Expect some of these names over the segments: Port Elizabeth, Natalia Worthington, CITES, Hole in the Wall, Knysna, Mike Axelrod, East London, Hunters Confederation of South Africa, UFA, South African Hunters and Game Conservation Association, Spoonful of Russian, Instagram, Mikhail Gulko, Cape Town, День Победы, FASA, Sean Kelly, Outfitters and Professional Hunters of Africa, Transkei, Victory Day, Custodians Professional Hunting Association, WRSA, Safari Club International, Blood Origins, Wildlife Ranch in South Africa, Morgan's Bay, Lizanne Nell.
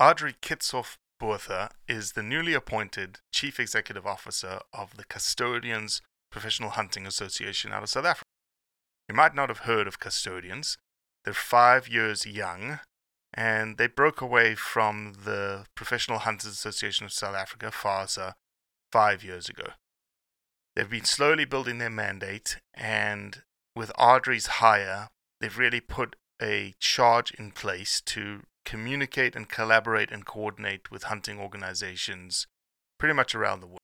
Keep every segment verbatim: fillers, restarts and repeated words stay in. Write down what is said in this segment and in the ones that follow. Audrey Kitshoff-Bothma is the newly appointed Chief Executive Officer of the Custodians Professional Hunting Association out of South Africa. You might not have heard of Custodians. They're five years young, and they broke away from the Professional Hunters Association of South Africa, FHASA, five years ago. They've been slowly building their mandate, and with Audrey's hire, they've really put a charge in place to communicate and collaborate and coordinate with hunting organizations pretty much around the world.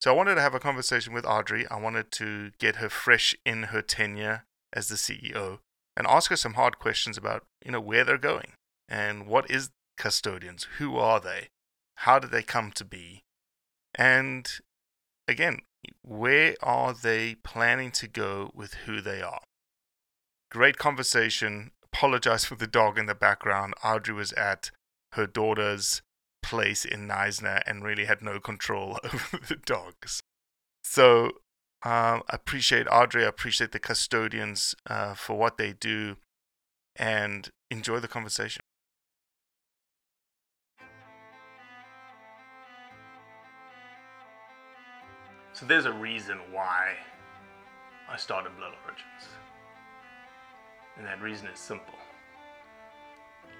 So I wanted to have a conversation with Audrey. I wanted to get her fresh in her tenure as the C E O and ask her some hard questions about, you know, where they're going and what is Custodians? Who are they? How did they come to be? And again, where are they planning to go with who they are? Great conversation. Apologize for the dog in the background. Audrey was at her daughter's place in Knysna and really had no control over the dogs. So I um, appreciate Audrey. I appreciate the Custodians uh, for what they do, and enjoy the conversation. So there's a reason why I started Blood Origins. And that reason is simple,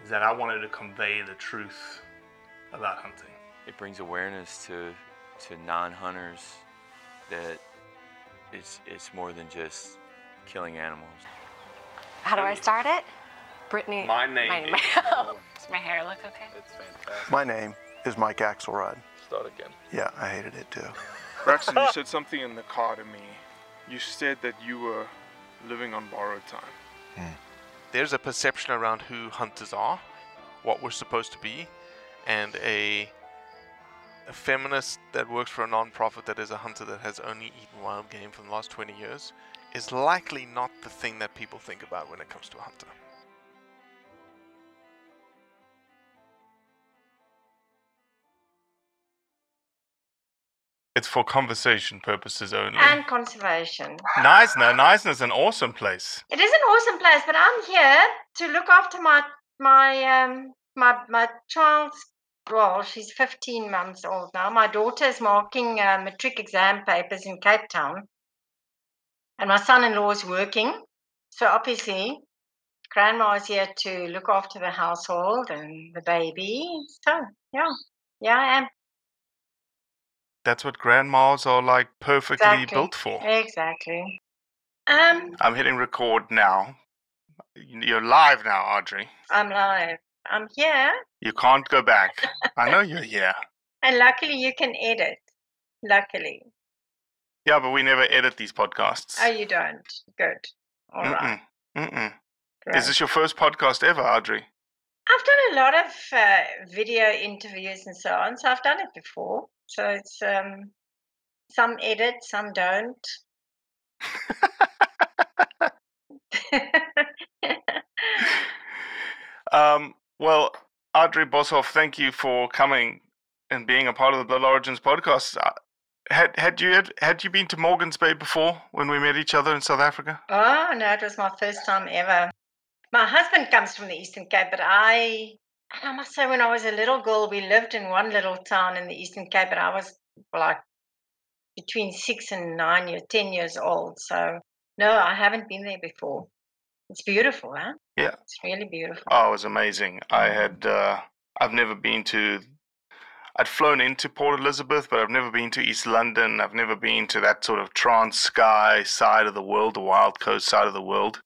is that I wanted to convey the truth about hunting. It brings awareness to to non-hunters that it's it's more than just killing animals. How do I start it? Brittany. My name my, is... My, oh, does my hair look okay? It's fantastic. My name is Mike Axelrod. Start again. Yeah, I hated it too. Braxton, you said something in the car to me. You said that you were living on borrowed time. Mm. There's a perception around who hunters are, what we're supposed to be, and a, a feminist that works for a non-profit that is a hunter that has only eaten wild game for the last twenty years is likely not the thing that people think about when it comes to a hunter. It's for conversation purposes only. And conservation. Knysna. Knysna is an awesome place. It is an awesome place, but I'm here to look after my my um, my my child's. Well, she's fifteen months old now. My daughter is marking uh, matric exam papers in Cape Town, and my son-in-law is working. So obviously, Grandma is here to look after the household and the baby. So yeah, yeah, I am. That's what grandmas are like perfectly exactly. built for. Exactly. Um, I'm hitting record now. You're live now, Audrey. I'm live. I'm here. You can't go back. I know you're here. And luckily you can edit. Luckily. Yeah, but we never edit these podcasts. Oh, you don't? Good. All Mm-mm. right. Mm-mm. Great. Is this your first podcast ever, Audrey? I've done a lot of uh, video interviews and so on, so I've done it before. So it's um, some edit, some don't. um, well, Audrey Boshoff, thank you for coming and being a part of the Blood Origins podcast. Had had you had, had you been to Morgan's Bay before when we met each other in South Africa? Oh no, it was my first time ever. My husband comes from the Eastern Cape, but I I must say when I was a little girl, we lived in one little town in the Eastern Cape, and I was like between six and nine or ten years old. So no, I haven't been there before. It's beautiful, huh? Yeah, it's really beautiful. Oh, it was amazing. I had uh, I've never been to. I'd flown into Port Elizabeth, but I've never been to East London. I've never been to that sort of Transkei side of the world, the Wild Coast side of the world.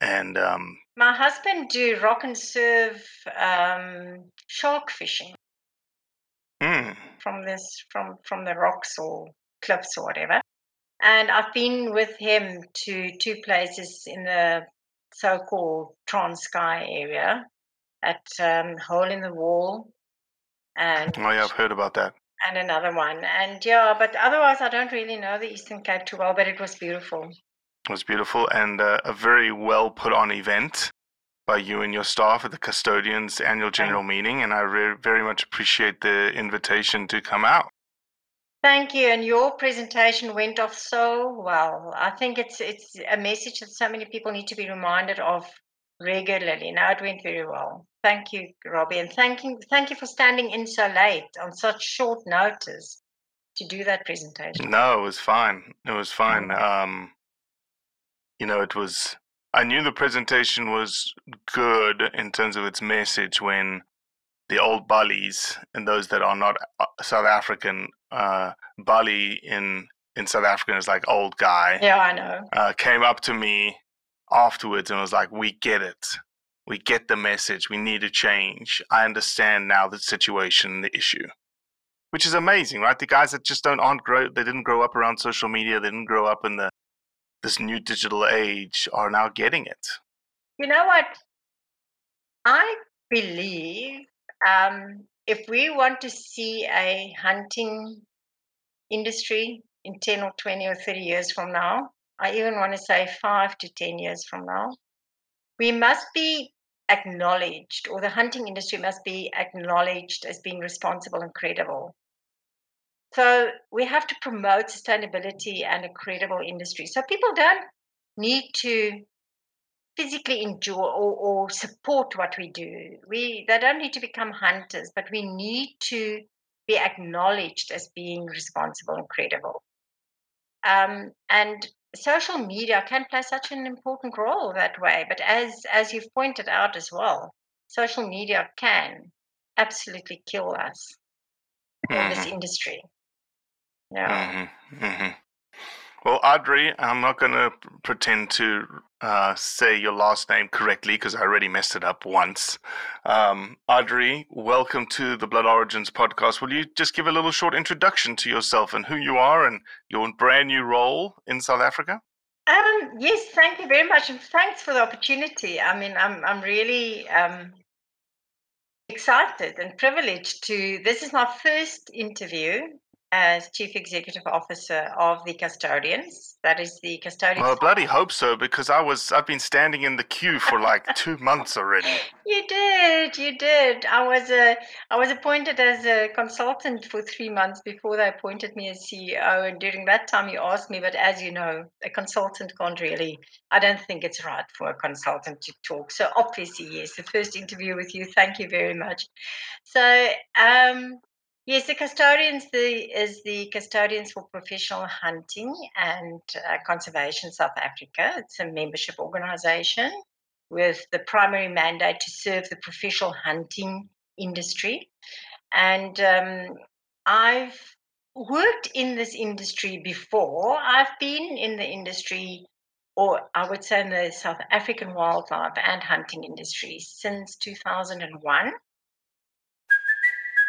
And um, my husband do rock and surf um, shark fishing mm. from this from from the rocks or cliffs or whatever. And I've been with him to two places in the so-called Transkei area, at um, Hole in the Wall. And oh, yeah, I've heard about that. And another one. And yeah, but otherwise I don't really know the Eastern Cape too well, but it was beautiful. It was beautiful and uh, a very well put on event by you and your staff at the Custodians Annual General Thanks. Meeting. And I re- very much appreciate the invitation to come out. Thank you. And your presentation went off so well. I think it's it's a message that so many people need to be reminded of regularly. Now it went very well. Thank you, Robbie, and thank you, thank you for standing in so late on such short notice to do that presentation. No, it was fine. It was fine. Um, you know, it was. I knew the presentation was good in terms of its message when the old Balis and those that are not South African, uh, Bali in in South African is like old guy. Yeah, I know. Uh, came up to me afterwards and was like, "We get it. We get the message. We need a change. I understand now the situation, the issue," which is amazing, right? The guys that just don't aren't grow, they didn't grow up around social media, they didn't grow up in the this new digital age, are now getting it. You know what? I believe um, if we want to see a hunting industry in ten or twenty or thirty years from now, I even want to say five to ten years from now, we must be acknowledged, or the hunting industry must be acknowledged as being responsible and credible. So we have to promote sustainability and a credible industry. So people don't need to physically endure or, or support what we do. We they don't need to become hunters, but we need to be acknowledged as being responsible and credible. Um, and social media can play such an important role that way, but as as you've pointed out as well, social media can absolutely kill us in mm-hmm. this industry. Yeah. Mm-hmm. Mm-hmm. Well, Audrey, I'm not going to pretend to uh, say your last name correctly because I already messed it up once. Um, Audrey, welcome to the Blood Origins podcast. Will you just give a little short introduction to yourself and who you are and your brand new role in South Africa? Um, yes, thank you very much, and thanks for the opportunity. I mean, I'm I'm really um, excited and privileged to. This is my first interview as Chief Executive Officer of the Custodians. That is the Custodians. Well, I bloody hope so, because I was, I've been standing in the queue for like two months already. You did, you did. I was a, I was appointed as a consultant for three months before they appointed me as C E O. And during that time, you asked me, but as you know, a consultant can't really, I don't think it's right for a consultant to talk. So obviously, yes, the first interview with you, thank you very much. So, um, Yes, the Custodians the, is the Custodians for Professional Hunting and uh, Conservation South Africa. It's a membership organization with the primary mandate to serve the professional hunting industry. And um, I've worked in this industry before. I've been in the industry or I would say in the South African wildlife and hunting industry since two thousand one.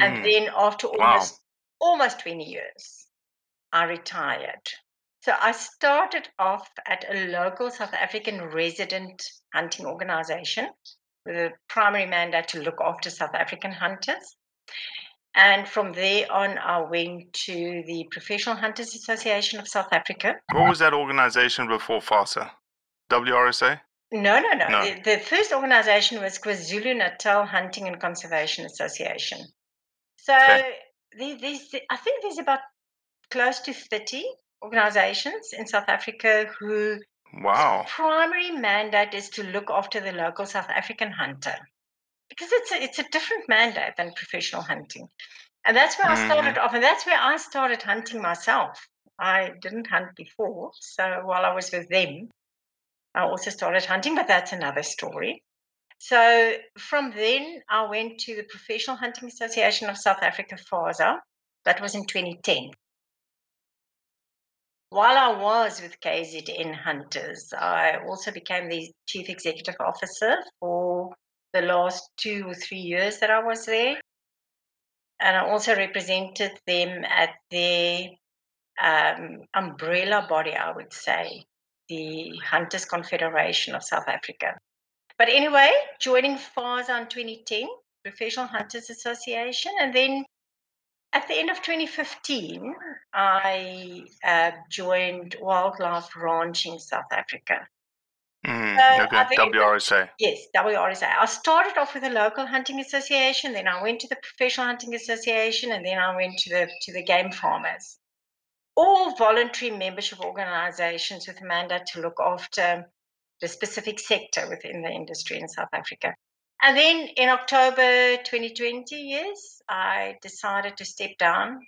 And then after almost wow. almost twenty years, I retired. So I started off at a local South African resident hunting organization with a primary mandate to look after South African hunters. And from there on, I went to the Professional Hunters Association of South Africa. What was that organization before FASA? W R S A? No, no, no. no. The, the first organization was KwaZulu-Natal Hunting and Conservation Association. So okay. these, these, I think there's about close to thirty organizations in South Africa whose wow. primary mandate is to look after the local South African hunter, because it's a, it's a different mandate than professional hunting. And that's where mm. I started off, and that's where I started hunting myself. I didn't hunt before, so while I was with them, I also started hunting, but that's another story. So from then, I went to the Professional Hunting Association of South Africa, FASA. That was in twenty ten. While I was with K Z N Hunters, I also became the Chief Executive Officer for the last two or three years that I was there. And I also represented them at their um, umbrella body, I would say, the Hunters Confederation of South Africa. But anyway, joining FASA in twenty ten, Professional Hunters Association, and then at the end of twenty fifteen, I uh, joined Wildlife Ranch in South Africa. Mm, so okay, W R S A. Yes, W R S A. I started off with the local hunting association, then I went to the Professional Hunting Association, and then I went to the to the game farmers. All voluntary membership organizations with a mandate to look after the specific sector within the industry in South Africa. And then in October twenty twenty, yes, I decided to step down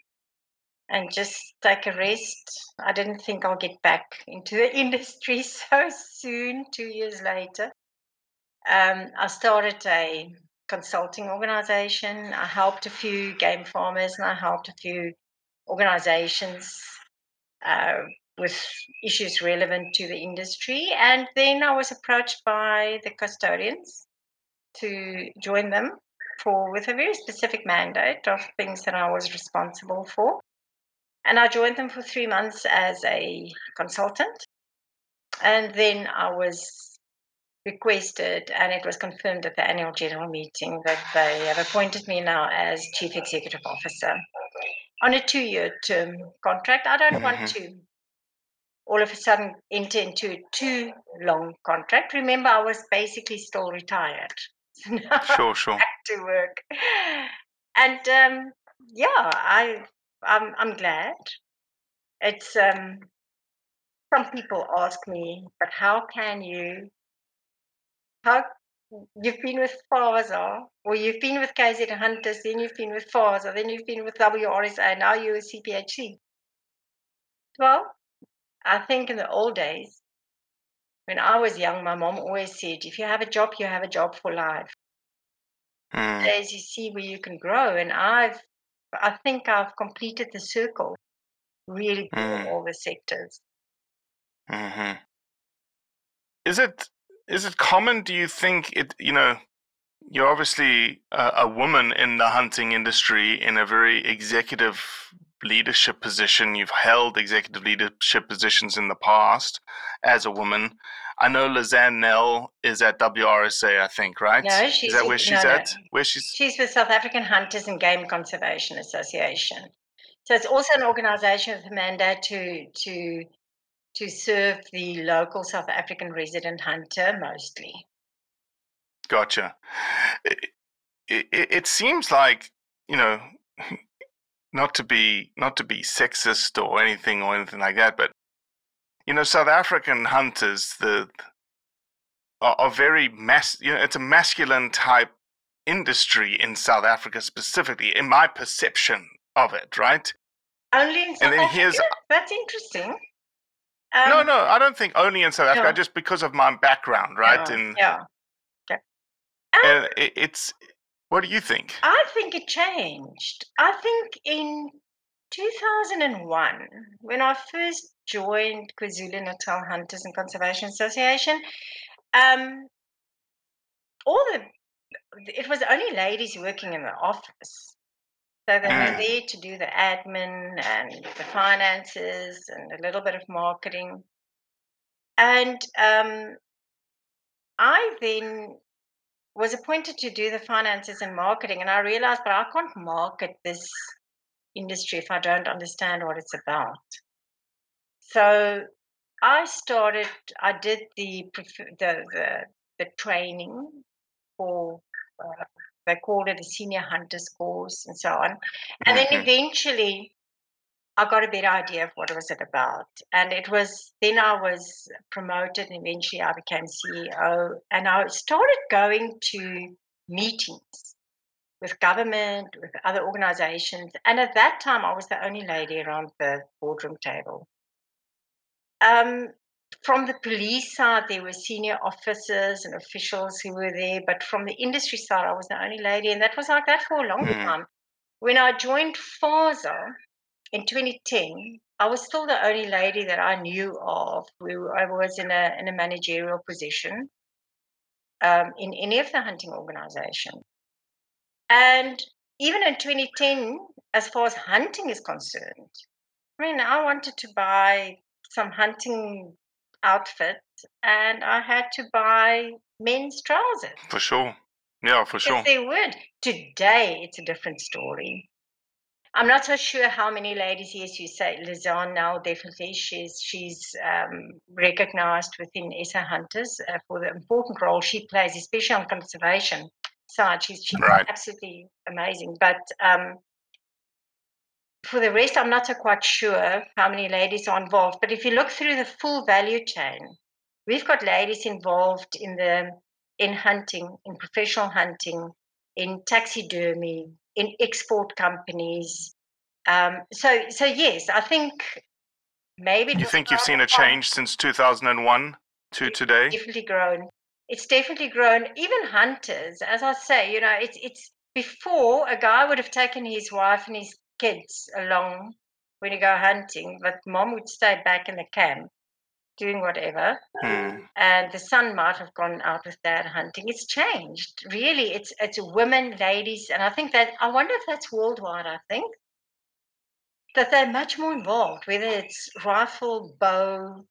and just take a rest. I didn't think I'll get back into the industry so soon, two years later. Um, I started a consulting organization. I helped a few game farmers and I helped a few organizations uh, with issues relevant to the industry. And then I was approached by the custodians to join them for with a very specific mandate of things that I was responsible for. And I joined them for three months as a consultant. And then I was requested, and it was confirmed at the annual general meeting, that they have appointed me now as Chief Executive Officer on a two-year term contract. I don't mm-hmm. want to all of a sudden enter into a too long contract. Remember, I was basically still retired. So now sure, sure. back to work. And um, yeah, I, I'm, I'm glad. It's um, some people ask me, but how can you, how you've been with FASA, or you've been with K Z N Hunters, then you've been with FASA, then you've been with W R S A, now you're a C P H C. Well, I think in the old days, when I was young, my mom always said, if you have a job, you have a job for life. Mm. As you see where you can grow. And I've, I think I've completed the circle, really mm. all the sectors. Mm-hmm. Is it is it common, do you think, it? you know, you're obviously a, a woman in the hunting industry in a very executive leadership position. You've held executive leadership positions in the past as a woman. I know Lizanne Nell is at W R S A, I think, right? No, she's is that where she's no, at? No. Where she's she's with South African Hunters and Game Conservation Association. So it's also an organisation with a mandate to to to serve the local South African resident hunter mostly. Gotcha. It, it, it seems like, you know, Not to be not to be sexist or anything or anything like that, but you know, South African hunters the are, are very mas. You know, it's a masculine type industry in South Africa specifically, in my perception of it, right? Only in South and then Africa. Here's, that's interesting. Um, no, no, I don't think only in South Africa. No. Just because of my background, right? No. In, yeah. Okay. Um, it, it's. What do you think? I think it changed. I think in two thousand one, when I first joined KwaZulu-Natal Hunters and Conservation Association, um, all the it was only ladies working in the office. So they were there to do the admin and the finances and a little bit of marketing. And um, I then was appointed to do the finances and marketing, and I realized that I can't market this industry if I don't understand what it's about. So I started, I did the the the, the training for, uh, they called it a senior hunter's course and so on. And mm-hmm. then eventually I got a better idea of what it was about. And it was, then I was promoted and eventually I became C E O. And I started going to meetings with government, with other organizations. And at that time, I was the only lady around the boardroom table. Um, from the police side, there were senior officers and officials who were there. But from the industry side, I was the only lady. And that was like that for a long mm. time. When I joined FASA, in twenty ten, I was still the only lady that I knew of. We were, I was in a in a managerial position um, in any of the hunting organization. And even in twenty ten, as far as hunting is concerned, I mean, I wanted to buy some hunting outfit and I had to buy men's trousers. For sure. Yeah, for sure. If they would. Today, it's a different story. I'm not so sure how many ladies, yes, you say, Lizanne Nell, definitely. She's she's um, recognized within S A Hunters uh, for the important role she plays, especially on conservation side. She's, she's right. absolutely amazing. But um, for the rest, I'm not so quite sure how many ladies are involved. But if you look through the full value chain, we've got ladies involved in the in hunting, in professional hunting, in taxidermy, in export companies. Um, so, so yes, I think maybe... You think you've seen a change since two thousand one to today? It's definitely grown. It's definitely grown. Even hunters, as I say, you know, it's it's before a guy would have taken his wife and his kids along when you go hunting, but mom would stay back in the camp doing whatever. Mm. And the son might have gone out with dad hunting. It's changed. Really, it's it's women, ladies, and I think that, I wonder if that's worldwide, I think, that they're much more involved, whether it's rifle, bow,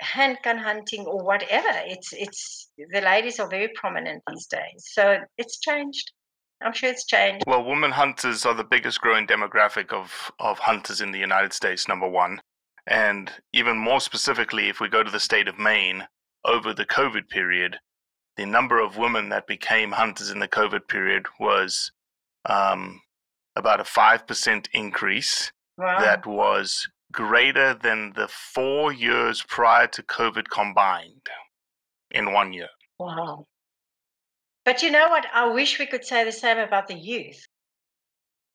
handgun hunting or whatever. It's it's the ladies are very prominent these days. So it's changed. I'm sure it's changed. Well, women hunters are the biggest growing demographic of, of hunters in the United States, number one. And even more specifically, if we go to the state of Maine, over the COVID period, the number of women that became hunters in the COVID period was um, about a five percent increase. Wow. That was greater than the four years prior to COVID combined in one year. Wow. But you know what? I wish we could say the same about the youth.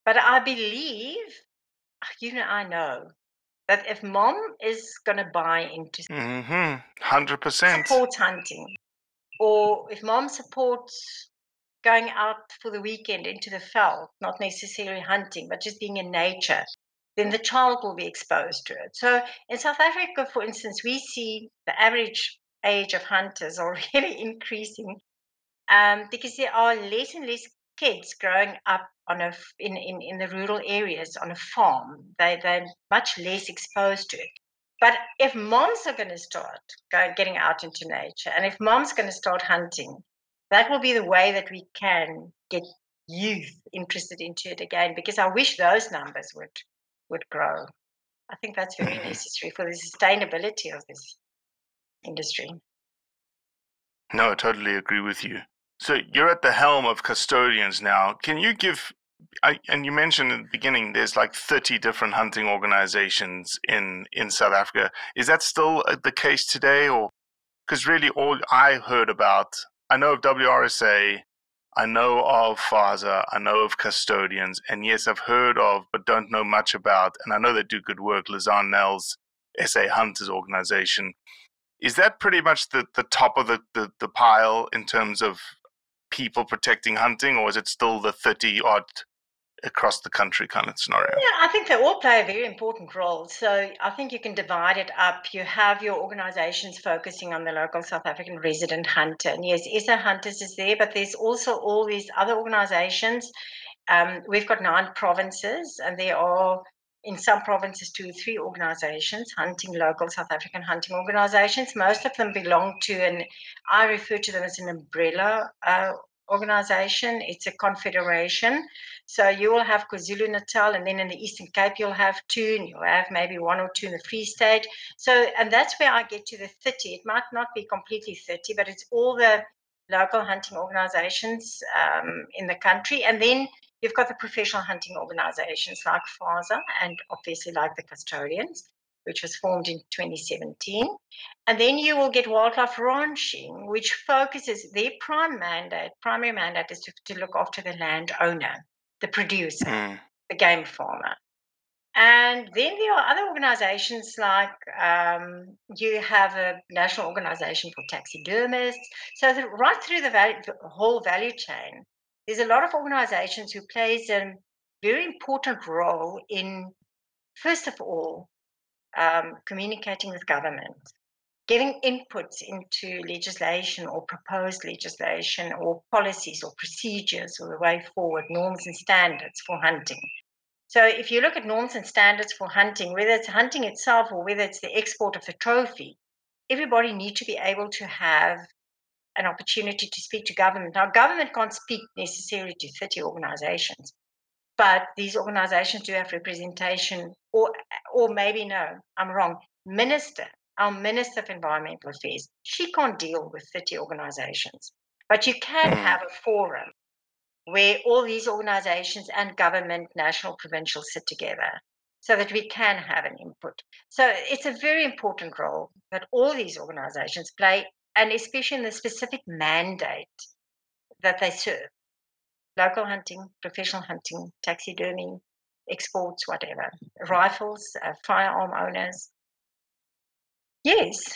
But I believe, you know, I know. That if mom is going to buy into mm-hmm. one hundred percent support hunting, or if mom supports going out for the weekend into the fell, not necessarily hunting, but just being in nature, then the child will be exposed to it. So in South Africa, for instance, we see the average age of hunters already increasing um, because there are less and less kids growing up on a in, in, in the rural areas on a farm. They, they're much less exposed to it. But if moms are going to start going, getting out into nature, and if moms are going to start hunting, that will be the way that we can get youth interested into it again, because I wish those numbers would, would grow. I think that's very necessary for the sustainability of this industry. No, I totally agree with you. So you're at the helm of Custodians now. Can you give I, and you mentioned at the beginning, there's like thirty different hunting organizations in, in South Africa. Is that still the case today? Or because really all I heard about, I know of W R S A, I know of FASA, I know of Custodians, and yes, I've heard of, but don't know much about, and I know they do good work, Lizanne Nell's S A Hunters organization. Is that pretty much the, the top of the, the, the pile in terms of people protecting hunting, or is it still the thirty-odd across the country kind of scenario? Yeah, I think they all play a very important role. So I think you can divide it up. You have your organizations focusing on the local South African resident hunter. And yes, S A Hunters is there, but there's also all these other organizations. Um, we've got nine provinces, and there are, in some provinces, two or three organizations, hunting, local South African hunting organizations. Most of them belong to, and I refer to them as an umbrella uh, organization. It's a confederation. So you will have KwaZulu-Natal, and then in the Eastern Cape, you'll have two, and you'll have maybe one or two in the Free State. So, and that's where I get to the thirty. It might not be completely thirty, but it's all the local hunting organizations um, in the country. And then you've got the professional hunting organizations like FASA and obviously like the Custodians, which was formed in twenty seventeen. And then you will get Wildlife Ranching, which focuses, their prime mandate, primary mandate is to, to look after the landowner, the producer, mm. the game farmer. And then there are other organizations like um, you have a national organization for taxidermists. So the, right through the, value, the whole value chain, there's a lot of organizations who plays a very important role in, first of all, um, communicating with government, giving inputs into legislation or proposed legislation or policies or procedures or the way forward, norms and standards for hunting. So if you look at norms and standards for hunting, whether it's hunting itself or whether it's the export of the trophy, everybody needs to be able to have an opportunity to speak to government. Now, government can't speak necessarily to thirty organizations, but these organizations do have representation, or or maybe no, I'm wrong. Minister, our Minister of Environmental Affairs, she can't deal with thirty organizations, but you can have a forum where all these organizations and government, national, provincial, sit together so that we can have an input. So it's a very important role that all these organizations play, and especially in the specific mandate that they serve, local hunting, professional hunting, taxidermy, exports, whatever, rifles, uh, firearm owners. Yes,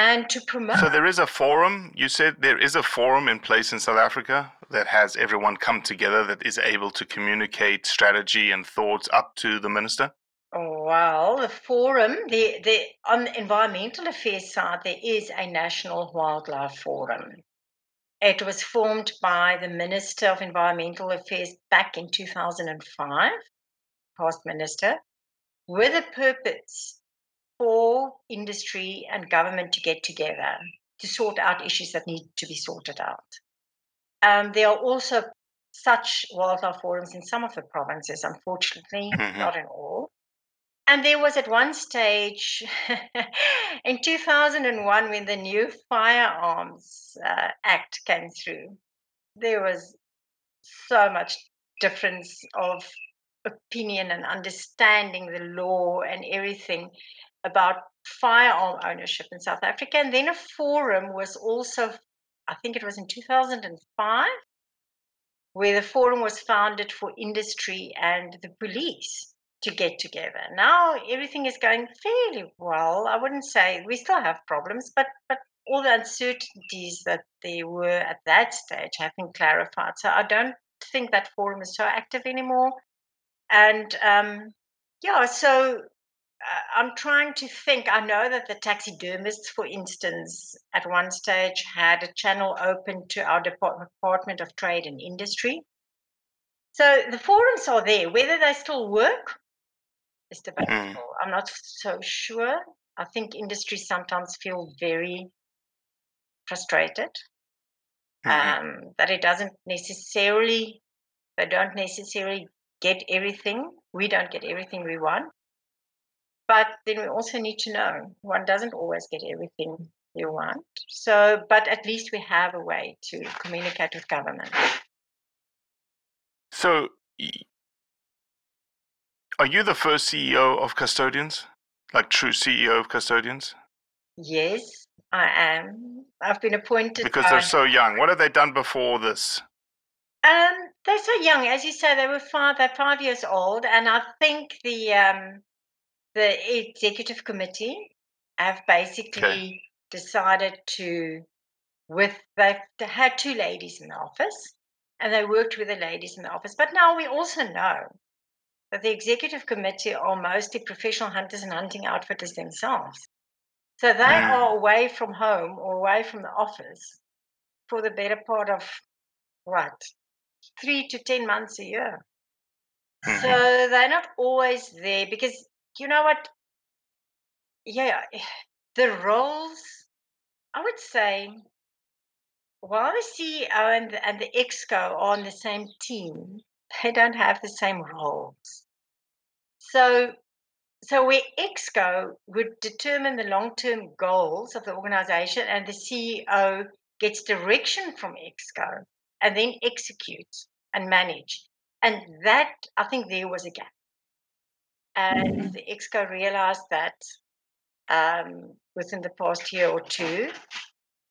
and to promote. So there is a forum, you said there is a forum in place in South Africa that has everyone come together that is able to communicate strategy and thoughts up to the minister? Well, the forum, the, the, on the environmental affairs side, there is a national wildlife forum. It was formed by the Minister of Environmental Affairs back in two thousand five, past minister, with a purpose for industry and government to get together to sort out issues that need to be sorted out. Um, there are also such wildlife forums in some of the provinces, unfortunately, mm-hmm. not in all. And there was at one stage in two thousand one when the new Firearms uh, Act came through, there was so much difference of opinion and understanding the law and everything about firearm ownership in South Africa. And then a forum was also, I think it was in two thousand five, where the forum was founded for industry and the police to get together. Now everything is going fairly well. I wouldn't say we still have problems, but but all the uncertainties that there were at that stage have been clarified. So I don't think that forum is so active anymore. And um, yeah, so uh, I'm trying to think. I know that the taxidermists, for instance, at one stage had a channel open to our Depart- Department of Trade and Industry. So the forums are there. Whether they still work, it's debatable. I'm not so sure. I think industry sometimes feel very frustrated mm-hmm. um, that it doesn't necessarily, they don't necessarily get everything. We don't get everything we want. But then we also need to know one doesn't always get everything you want. So, but at least we have a way to communicate with government. So Are you the first C E O of Custodians? Like true C E O of Custodians? Yes, I am. I've been appointed. Because by... they're so young. What have they done before this? Um, they're so young. As you say, they were five, they're five years old. And I think the um, the executive committee have basically okay. decided to, with they had two ladies in the office, and they worked with the ladies in the office. But now we also know that the executive committee are mostly professional hunters and hunting outfitters themselves. So they mm. are away from home or away from the office for the better part of, what, three to ten months a year. Mm-hmm. So they're not always there because, you know what, yeah, the roles, I would say, while the C E O and the, and the exco are on the same team, they don't have the same roles. So so where exco would determine the long-term goals of the organization and the C E O gets direction from exco and then executes and manage. And that, I think there was a gap. And mm-hmm. the exco realized that um, within the past year or two.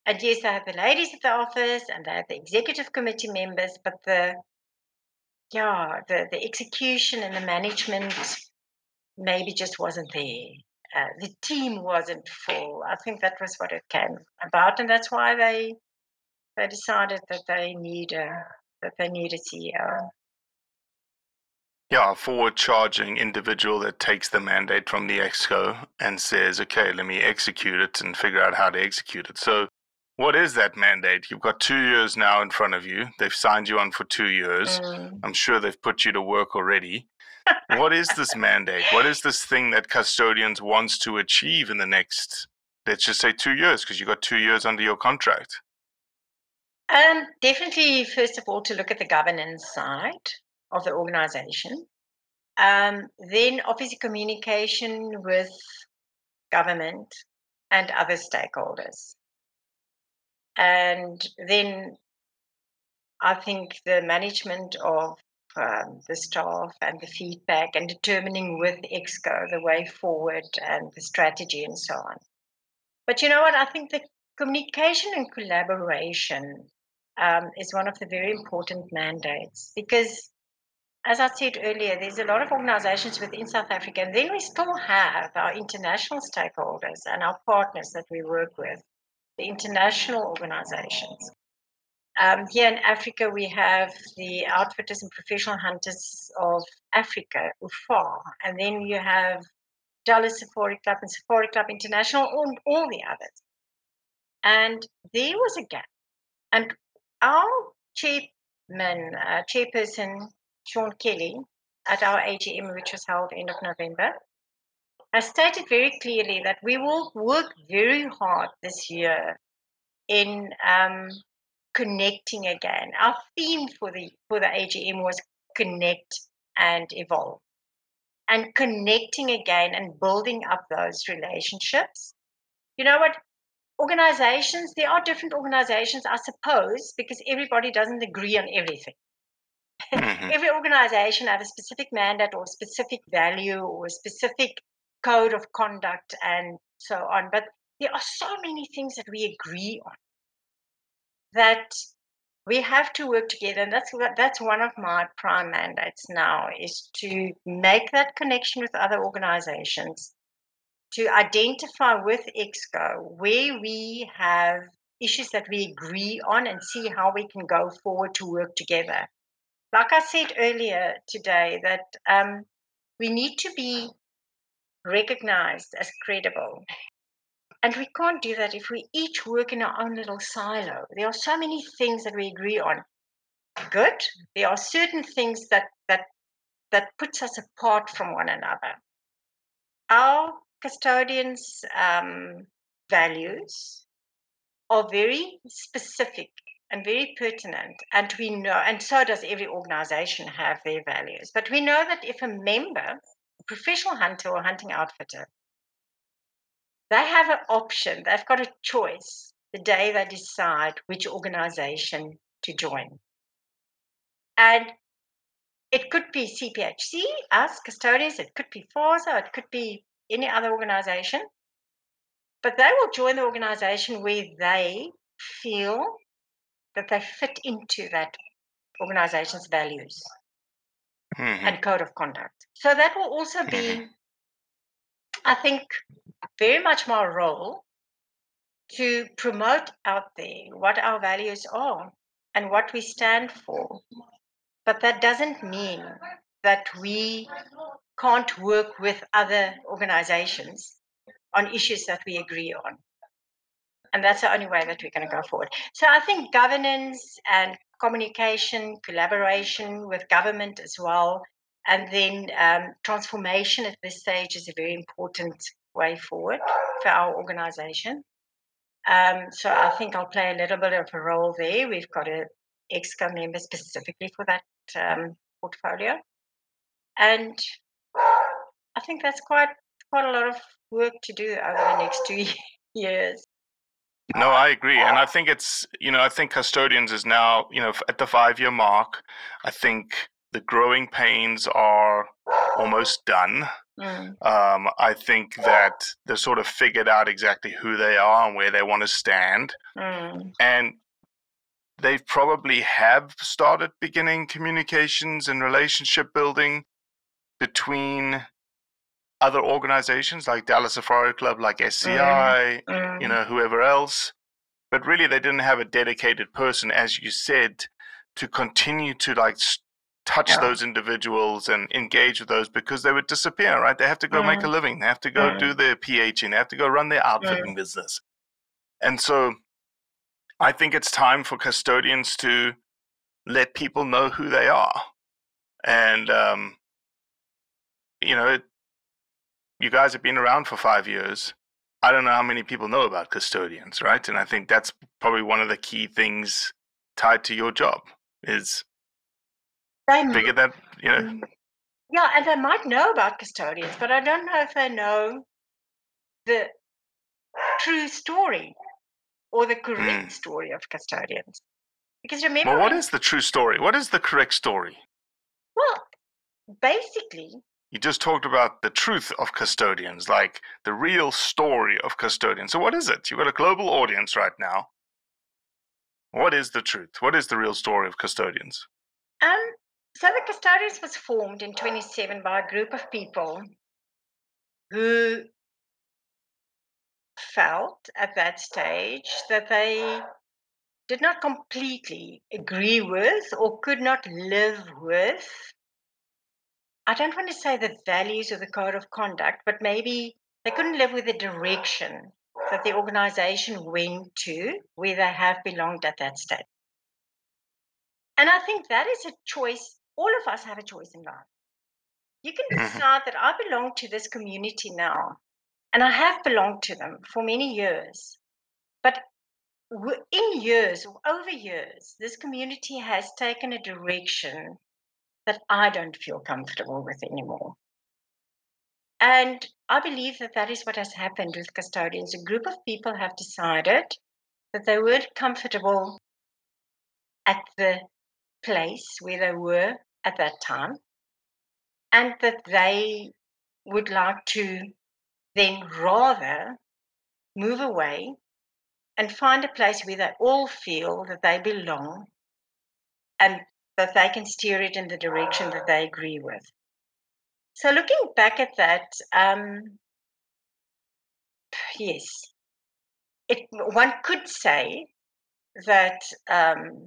And yes, they have the ladies at the office and they have the executive committee members, but the Yeah, the, the execution and the management maybe just wasn't there. Uh, the team wasn't full. I think that was what it came about, and that's why they they decided that they need a that they need a C E O. Yeah, a forward-charging individual that takes the mandate from the exco and says, "Okay, let me execute it and figure out how to execute it." So, what is that mandate? You've got two years now in front of you. They've signed you on for two years. Mm. I'm sure they've put you to work already. What is this mandate? What is this thing that Custodians wants to achieve in the next, let's just say two years, because you've got two years under your contract? Um, definitely, first of all, to look at the governance side of the organization. Um, then, obviously, communication with government and other stakeholders. And then I think the management of um, the staff and the feedback and determining with exco the way forward and the strategy and so on. But you know what? I think the communication and collaboration um, is one of the very important mandates because, as I said earlier, there's a lot of organizations within South Africa, and then we still have our international stakeholders and our partners that we work with. The international organizations. Um, here in Africa, we have the Outfitters and Professional Hunters of Africa, U F A, and then you have Dallas Safari Club and Safari Club International, all, all the others. And there was a gap. And our chairman, uh, chairperson, Sean Kelly, at our A G M, which was held end of November, I stated very clearly that we will work very hard this year in um, connecting again. Our theme for the for the A G M was connect and evolve. And connecting again and building up those relationships. You know what? Organizations, there are different organizations, I suppose, because everybody doesn't agree on everything. Mm-hmm. Every organization has a specific mandate or specific value or specific code of conduct and so on. But there are so many things that we agree on that we have to work together. And that's that's one of my prime mandates now is to make that connection with other organizations, to identify with exco where we have issues that we agree on and see how we can go forward to work together. Like I said earlier today, that um, we need to be recognized as credible. And we can't do that if we each work in our own little silo. There are so many things that we agree on. Good. There are certain things that that that puts us apart from one another. Our Custodians' um, values are very specific and very pertinent. And we know, and so does every organization have their values. But we know that if a member, professional hunter or hunting outfitter, they have an option, they've got a choice the day they decide which organization to join. And It could be C P H C, us custodians, it could be FARSA, it could be any other organisation. But they will join the organisation where they feel that they fit into that organisation's values mm-hmm. and code of conduct. So that will also be, mm-hmm. I think, very much my role to promote out there what our values are and what we stand for. But that doesn't mean that we can't work with other organizations on issues that we agree on. And that's the only way that we're going to go forward. So I think governance and communication, collaboration with government as well, and then um, transformation at this stage is a very important way forward for our organization. Um, so I think I'll play a little bit of a role there. We've got an ExCo member specifically for that um, portfolio. And I think that's quite quite a lot of work to do over the next two years. No, I agree. And I think it's, you know, I think Custodians is now, you know, at the five-year mark. I think the growing pains are almost done. Mm. Um, I think that they sort of figured out exactly who they are and where they want to stand. Mm. And they probably have started beginning communications and relationship building between other organizations like Dallas Safari Club, like S C I, mm. Mm. you know, whoever else. But really, they didn't have a dedicated person, as you said, to continue to like touch yeah. those individuals and engage with those, because they would disappear, right? They have to go mm. make a living. They have to go mm. do their PhD. They have to go run their outfitting mm. business. And so I think it's time for Custodians to let people know who they are. And, um, you know, it, you guys have been around for five years. I don't know how many people know about Custodians, right? And I think that's probably one of the key things tied to your job is they figure that, you know. Yeah, and they might know about Custodians, but I don't know if they know the true story or the correct mm. story of Custodians. Because remember... Well, what is the true story? What is the correct story? Well, basically... You just talked about the truth of Custodians, like the real story of Custodians. So what is it? You've got a global audience right now. What is the truth? What is the real story of Custodians? Um, so the Custodians was formed in twenty-seven by a group of people who felt at that stage that they did not completely agree with or could not live with, I don't want to say the values or the code of conduct, but maybe they couldn't live with the direction that the organization went to where they have belonged at that stage. And I think that is a choice. All of us have a choice in life. You can decide that I belong to this community now, and I have belonged to them for many years. But in years or over years, this community has taken a direction that I don't feel comfortable with anymore. And I believe that that is what has happened with Custodians. A group of people have decided that they weren't comfortable at the place where they were at that time, and that they would like to then rather move away and find a place where they all feel that they belong and that they can steer it in the direction that they agree with. So looking back at that, um, yes, it, one could say that um,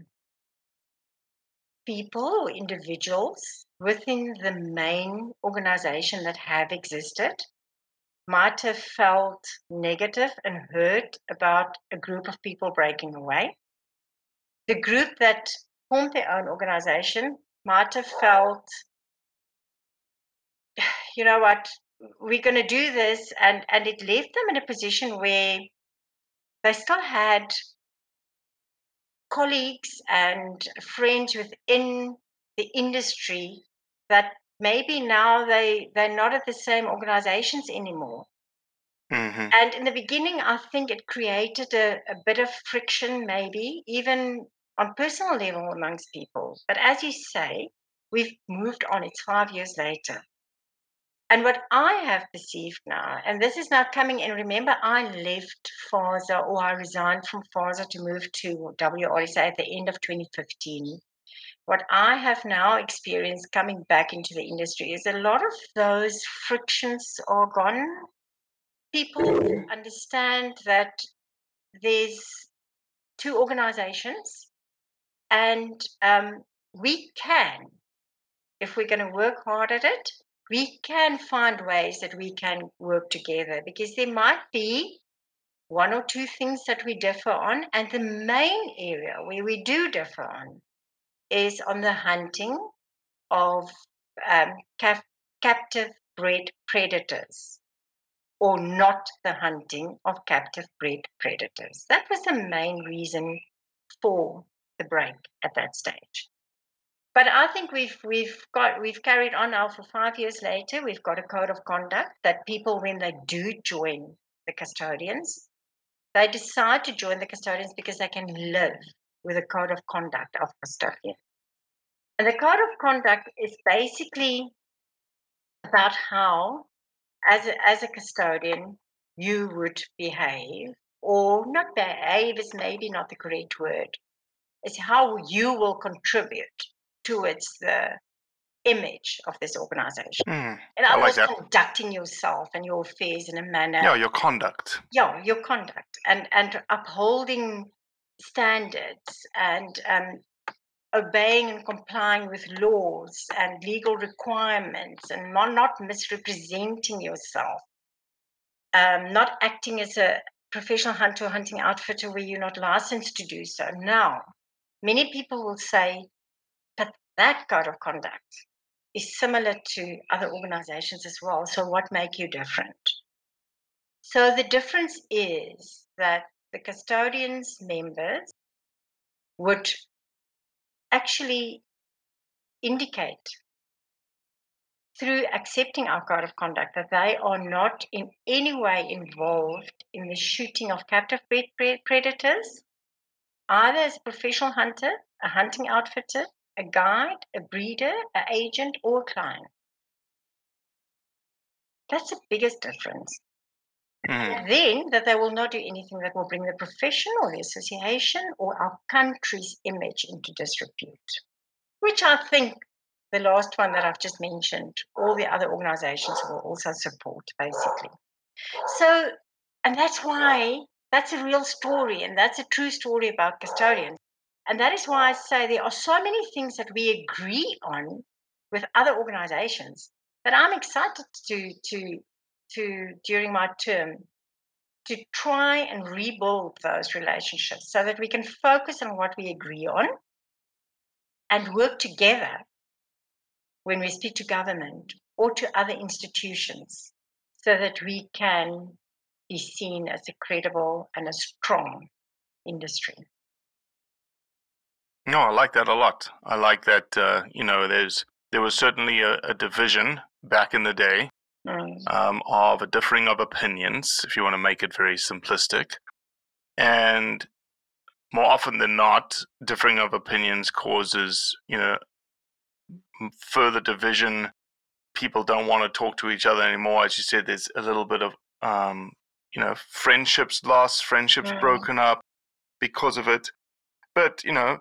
people or individuals within the main organization that have existed might have felt negative and hurt about a group of people breaking away. The group that formed their own organization might have felt, you know what, we're going to do this, and, and it left them in a position where they still had colleagues and friends within the industry that maybe now they, they're not at the same organizations anymore. Mm-hmm. And in the beginning, I think it created a, a bit of friction maybe, even on personal level amongst people. But as you say, We've moved on. It's five years later. And what I have perceived now, and this is now coming in, remember, I left FASA, or I resigned from FASA to move to W R S A at the end of twenty fifteen. What I have now experienced coming back into the industry is a lot of those frictions are gone. People understand that there's two organizations, and um, we can, if we're going to work hard at it, we can find ways that we can work together, because there might be one or two things that we differ on. And the main area where we do differ on is on the hunting of um, cap- captive bred predators, or not the hunting of captive bred predators. That was the main reason for the break at that stage. But I think we've we've got we've carried on now for five years later. We've got a code of conduct that people, when they do join the custodians, they decide to join the custodians because they can live with a code of conduct of custodians. And the code of conduct is basically about how, as a, as a custodian, you would behave, or not behave is maybe not the correct word. It's how you will contribute towards the image of this organization. Mm, and I was like conducting yourself and your affairs in a manner. Yeah, your conduct. Yeah, your conduct. And and upholding standards, and um, obeying and complying with laws and legal requirements, and not misrepresenting yourself. Um, not acting as a professional hunter or hunting outfitter where you're not licensed to do so. Now, many people will say, but that code of conduct is similar to other organizations as well. So what makes you different? So the difference is that the custodians members would actually indicate through accepting our code of conduct that they are not in any way involved in the shooting of captive predators, either as a professional hunter, a hunting outfitter, a guide, a breeder, an agent, or a client. That's the biggest difference. Mm-hmm. And then that they will not do anything that will bring the profession or the association or our country's image into disrepute, which I think the last one that I've just mentioned, all the other organizations will also support, basically. So, and that's why, that's a real story, and that's a true story about custodians. And that is why I say there are so many things that we agree on with other organizations that I'm excited to, to, to during my term, to try and rebuild those relationships so that we can focus on what we agree on and work together when we speak to government or to other institutions so that we can be seen as a credible and a strong industry. No, I like that a lot. I like that, uh, you know, there's there was certainly a, a division back in the day mm. um, of a differing of opinions, if you want to make it very simplistic. And more often than not, differing of opinions causes, you know, further division. People don't want to talk to each other anymore. As you said, there's a little bit of, um, you know, friendships lost, friendships mm. broken up because of it. But, you know,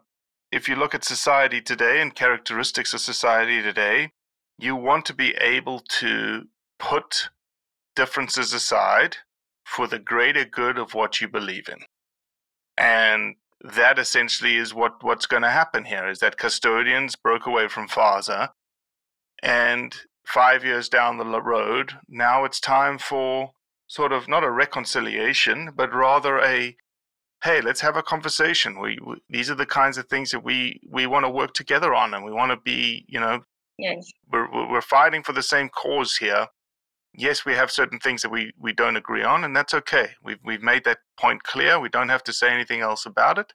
if you look at society today and characteristics of society today, you want to be able to put differences aside for the greater good of what you believe in. And that essentially is what, what's going to happen here, is that custodians broke away from FASA, and five years down the road, now it's time for sort of not a reconciliation, but rather a hey, let's have a conversation. We, we these are the kinds of things that we, we want to work together on, and we want to be, you know, yes. we're we're fighting for the same cause here. Yes, we have certain things that we, we don't agree on, and that's okay. We've we've made that point clear. We don't have to say anything else about it,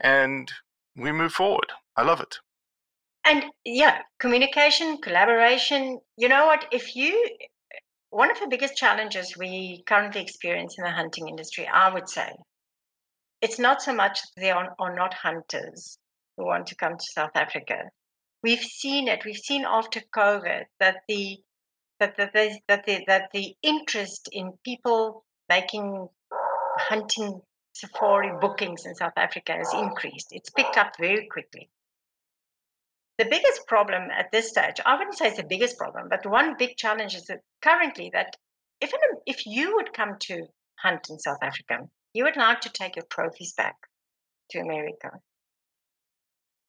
and we move forward. I love it. And yeah, communication, collaboration. You know what? If you one of the biggest challenges we currently experience in the hunting industry, I would say. It's not so much there are, are not hunters who want to come to South Africa. we've seen it. We've seen after COVID that the that that the, that the that the interest in people making hunting safari bookings in South Africa has increased. It's picked up very quickly. The biggest problem at this stage, I wouldn't say it's the biggest problem, but one big challenge is that currently that if, an, if you would come to hunt in South Africa, you would like to take your trophies back to America.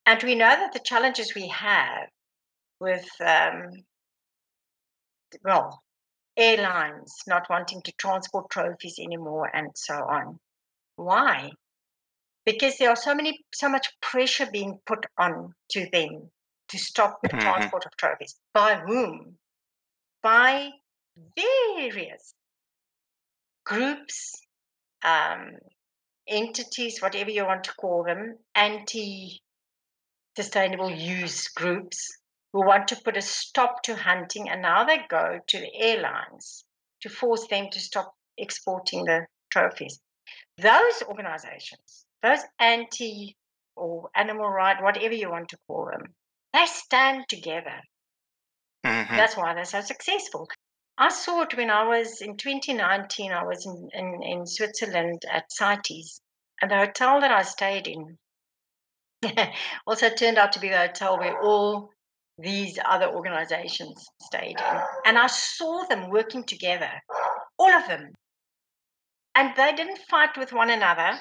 And we know that the challenges we have with, um, well, airlines not wanting to transport trophies anymore and so on. Why? Because there are so many, so much pressure being put on to them to stop the mm-hmm. transport of trophies. By whom? By various groups, um, entities, whatever you want to call them, anti-sustainable use groups who want to put a stop to hunting, and now they go to the airlines to force them to stop exporting the trophies. Those organizations, those anti or animal rights, whatever you want to call them, they stand together. Mm-hmm. That's why they're so successful. I saw it when I was in twenty nineteen, I was in, in, in Switzerland at CITES, and the hotel that I stayed in also turned out to be the hotel where all these other organizations stayed in. And I saw them working together, all of them. And they didn't fight with one another.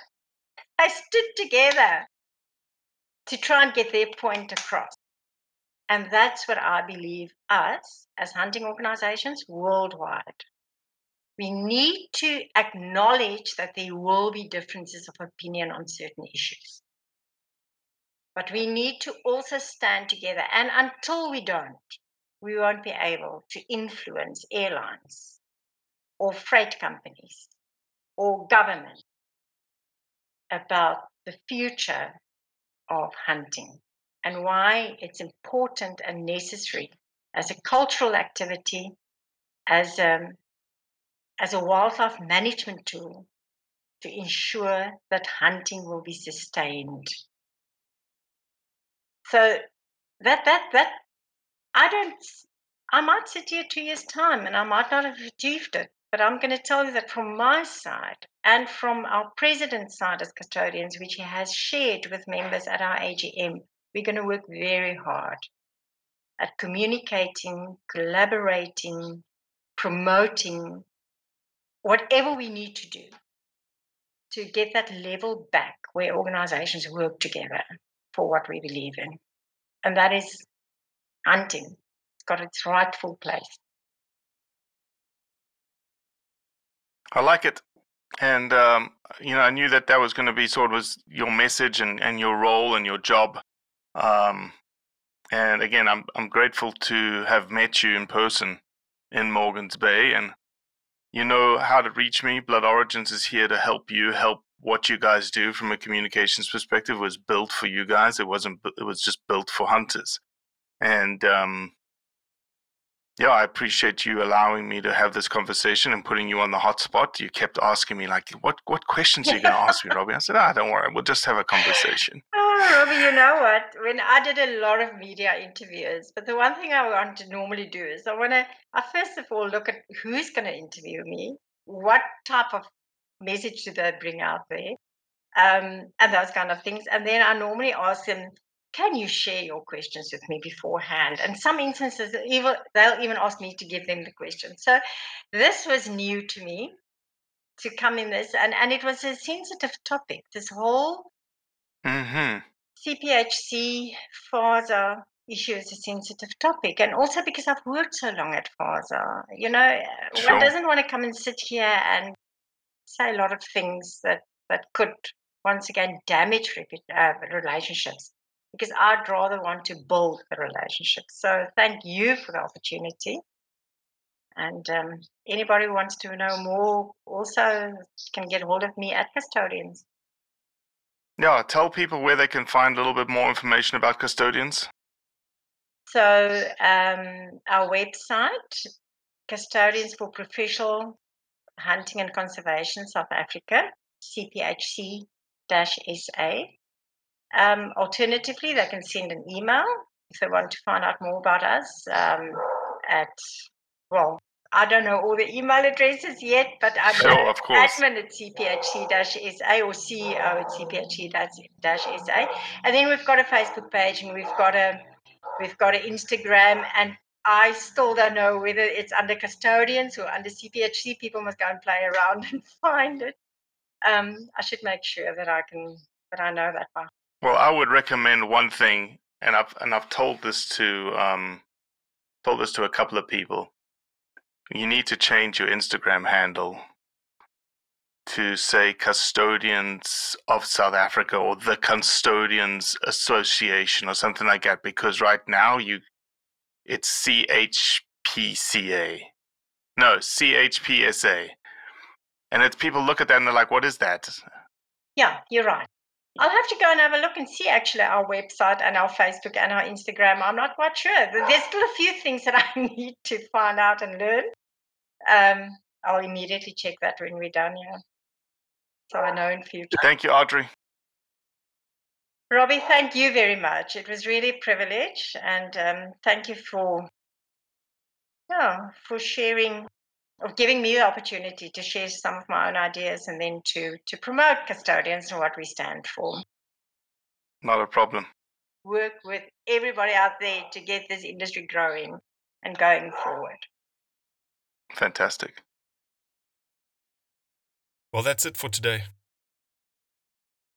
They stood together to try and get their point across. And that's what I believe us, as hunting organizations worldwide, we need to acknowledge that there will be differences of opinion on certain issues. But we need to also stand together. And until we don't, we won't be able to influence airlines or freight companies or government about the future of hunting and why it's important and necessary as a cultural activity, as a, as a wildlife management tool to ensure that hunting will be sustained. So that, that, that, I don't, I might sit here two years' time and I might not have achieved it. But I'm going to tell you that from my side and from our president's side as custodians, which he has shared with members at our A G M, we're going to work very hard at communicating, collaborating, promoting whatever we need to do to get that level back where organizations work together for what we believe in. And that is hunting. It's got its rightful place. I like it. And, um, you know, I knew that that was going to be sort of your message and, and your role and your job. Um, and again, I'm I'm grateful to have met you in person in Morgan's Bay. And you know how to reach me. Blood Origins is here to help you, help what you guys do from a communications perspective. It was built for you guys. It wasn't, it was just built for hunters. And, um, yeah, I appreciate you allowing me to have this conversation and putting you on the hot spot. You kept asking me, like, what what questions are you going to ask me, Robbie? I said, ah, oh, don't worry. We'll just have a conversation. Oh, Robbie, you know what? When I did a lot of media interviews, but the one thing I want to normally do is I want to, I first of all, look at who's going to interview me, what type of message do they bring out there, um, and those kind of things. And then I normally ask them, can you share your questions with me beforehand? And some instances, even they'll even ask me to give them the questions. So this was new to me to come in this. And, and it was a sensitive topic, this whole mm-hmm. C P H C, FASA issue is a sensitive topic. And also because I've worked so long at FASA, you know, sure. One doesn't want to come and sit here and say a lot of things that, that could, once again, damage uh, relationships. Because I'd rather want to build the relationship. So thank you for the opportunity. And um, anybody who wants to know more also can get hold of me at Custodians. Yeah, tell people where they can find a little bit more information about Custodians. So um, our website, Custodians for Professional Hunting and Conservation South Africa, C P H C S A. Um, alternatively, they can send an email, if they want to find out more about us um, at, well, I don't know all the email addresses yet, but I'm oh, of course. admin at C P H C S A or C E O at C P H C S A. And then we've got a Facebook page and we've got a we've got an Instagram, and I still don't know whether it's under custodians or under C P H C. People must go and play around and find it. Um, I should make sure that I can that I know that one. Well, I would recommend one thing, and I've and I've told this to um, told this to a couple of people. You need to change your Instagram handle to say Custodians of South Africa or the Custodians Association or something like that, because right now you it's C H P C A. No, C H P S A. And it's people look at that and they're like, what is that? Yeah, you're right. I'll have to go and have a look and see actually our website and our Facebook and our Instagram. I'm not quite sure. There's still a few things that I need to find out and learn. Um, I'll immediately check that when we're done here. Yeah. So I know in future. Thank you, Audrey. Robbie, thank you very much. It was really a privilege, and um, thank you for, yeah, for sharing, of giving me the opportunity to share some of my own ideas and then to, to promote custodians and what we stand for. Not a problem. Work with everybody out there to get this industry growing and going forward. Fantastic. Well, that's it for today.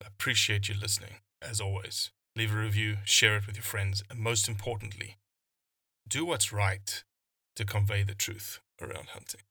I appreciate you listening, as always. Leave a review, share it with your friends, and most importantly, do what's right to convey the truth around hunting.